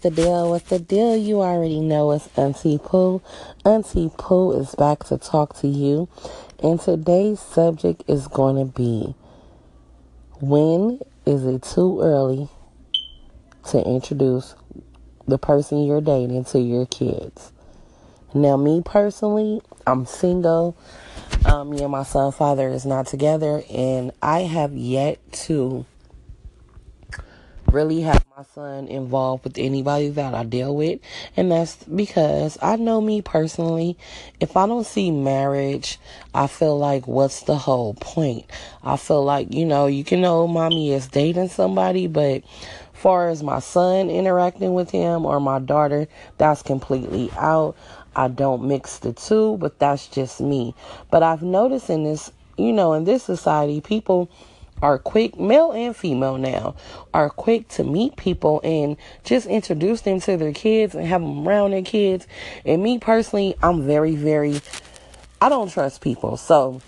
the deal? What's the deal? You already know it's Auntie Pooh. Auntie Pooh is back to talk to you. And today's subject is going to be, when is it too early to introduce the person you're dating to your kids? Now, me personally, I'm single. Me and my son's father is not together. And I have yet to really have my son involved with anybody that I deal with, and that's because I know me personally, if I don't see marriage, I feel like, what's the whole point? I feel like, you can know mommy is dating somebody, but far as my son interacting with him or my daughter, that's completely out. I don't mix the two, but that's just me. But I've noticed in this, in this society, people are quick, male and female now, are quick to meet people and just introduce them to their kids and have them around their kids. And me personally, I'm very, very, I don't trust people. So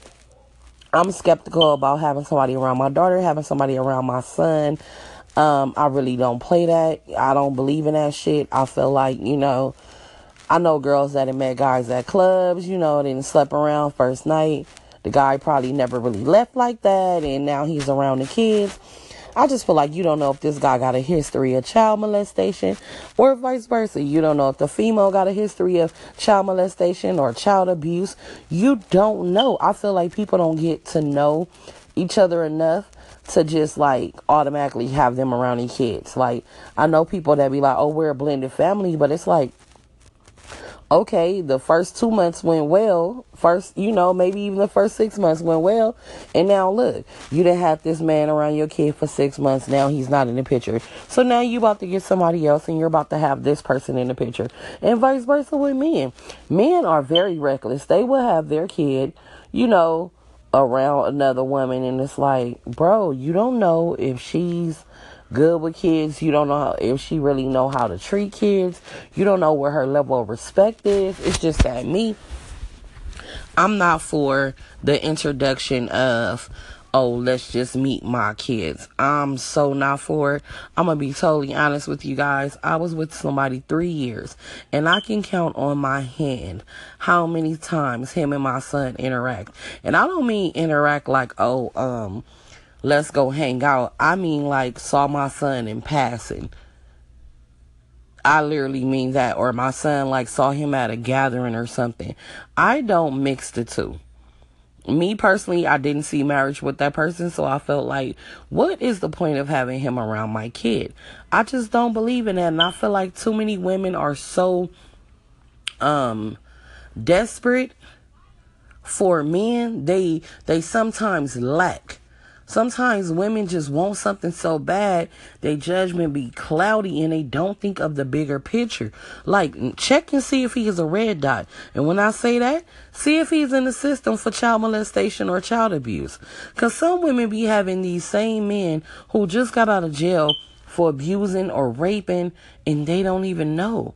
I'm skeptical about having somebody around my daughter, having somebody around my son. I really don't play that. I don't believe in that shit. I feel like, I know girls that have met guys at clubs, then slept around first night. The guy probably never really left like that, and now he's around the kids. I just feel like you don't know if this guy got a history of child molestation or vice versa. You don't know if the female got a history of child molestation or child abuse. You don't know. I feel like people don't get to know each other enough to just, automatically have them around their kids. I know people that be like, oh, we're a blended family, but it's like, okay, the first 2 months went well. First, maybe even the first 6 months went well. And now look, you done have this man around your kid for 6 months. Now he's not in the picture. So now you about to get somebody else and you're about to have this person in the picture. And vice versa with men. Men are very reckless. They will have their kid, around another woman. And it's like, bro, you don't know if she's good with kids. You don't know if she really know how to treat kids. You don't know where her level of respect is. It's just that me, I'm not for the introduction of, oh, let's just meet my kids. I'm so not for it. I'm going to be totally honest with you guys. I was with somebody 3 years, and I can count on my hand how many times him and my son interact. And I don't mean interact like, oh, let's go hang out. I mean, saw my son in passing. I literally mean that. Or my son, saw him at a gathering or something. I don't mix the two. Me, personally, I didn't see marriage with that person. So I felt like, what is the point of having him around my kid? I just don't believe in that. And I feel like too many women are so desperate for men. They sometimes lack. Sometimes women just want something so bad, their judgment be cloudy and they don't think of the bigger picture. Check and see if he is a red dot. And when I say that, see if he's in the system for child molestation or child abuse. Because some women be having these same men who just got out of jail for abusing or raping, and they don't even know.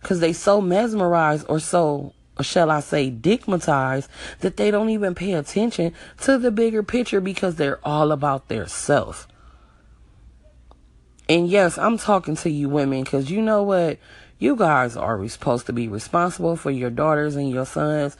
Because they so mesmerized or so, or shall I say, stigmatized, that they don't even pay attention to the bigger picture because they're all about their self. And yes, I'm talking to you women, because you know what? You guys are supposed to be responsible for your daughters and your sons.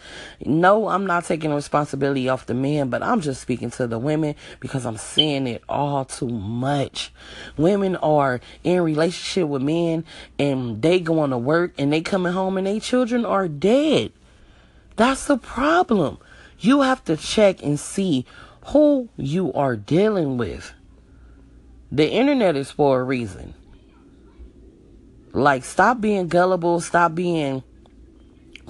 No, I'm not taking responsibility off the men, but I'm just speaking to the women because I'm seeing it all too much. Women are in relationship with men and they going to work and they coming home and their children are dead. That's the problem. You have to check and see who you are dealing with. The internet is for a reason. Stop being gullible. Stop being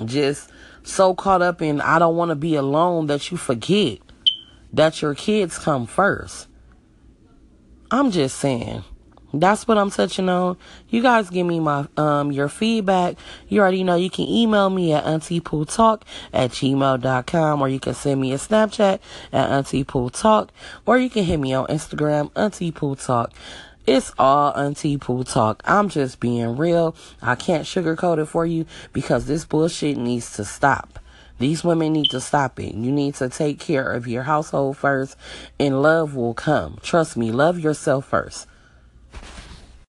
just so caught up in, I don't want to be alone, that you forget that your kids come first. I'm just saying. That's what I'm touching on. You guys give me my your feedback. You already know you can email me at auntiepootalk@gmail.com, or you can send me a Snapchat at auntiepootalk, or you can hit me on Instagram, auntiepootalk. It's all Auntie Pooh talk. I'm just being real. I can't sugarcoat it for you because this bullshit needs to stop. These women need to stop it. You need to take care of your household first, and love will come. Trust me, love yourself first.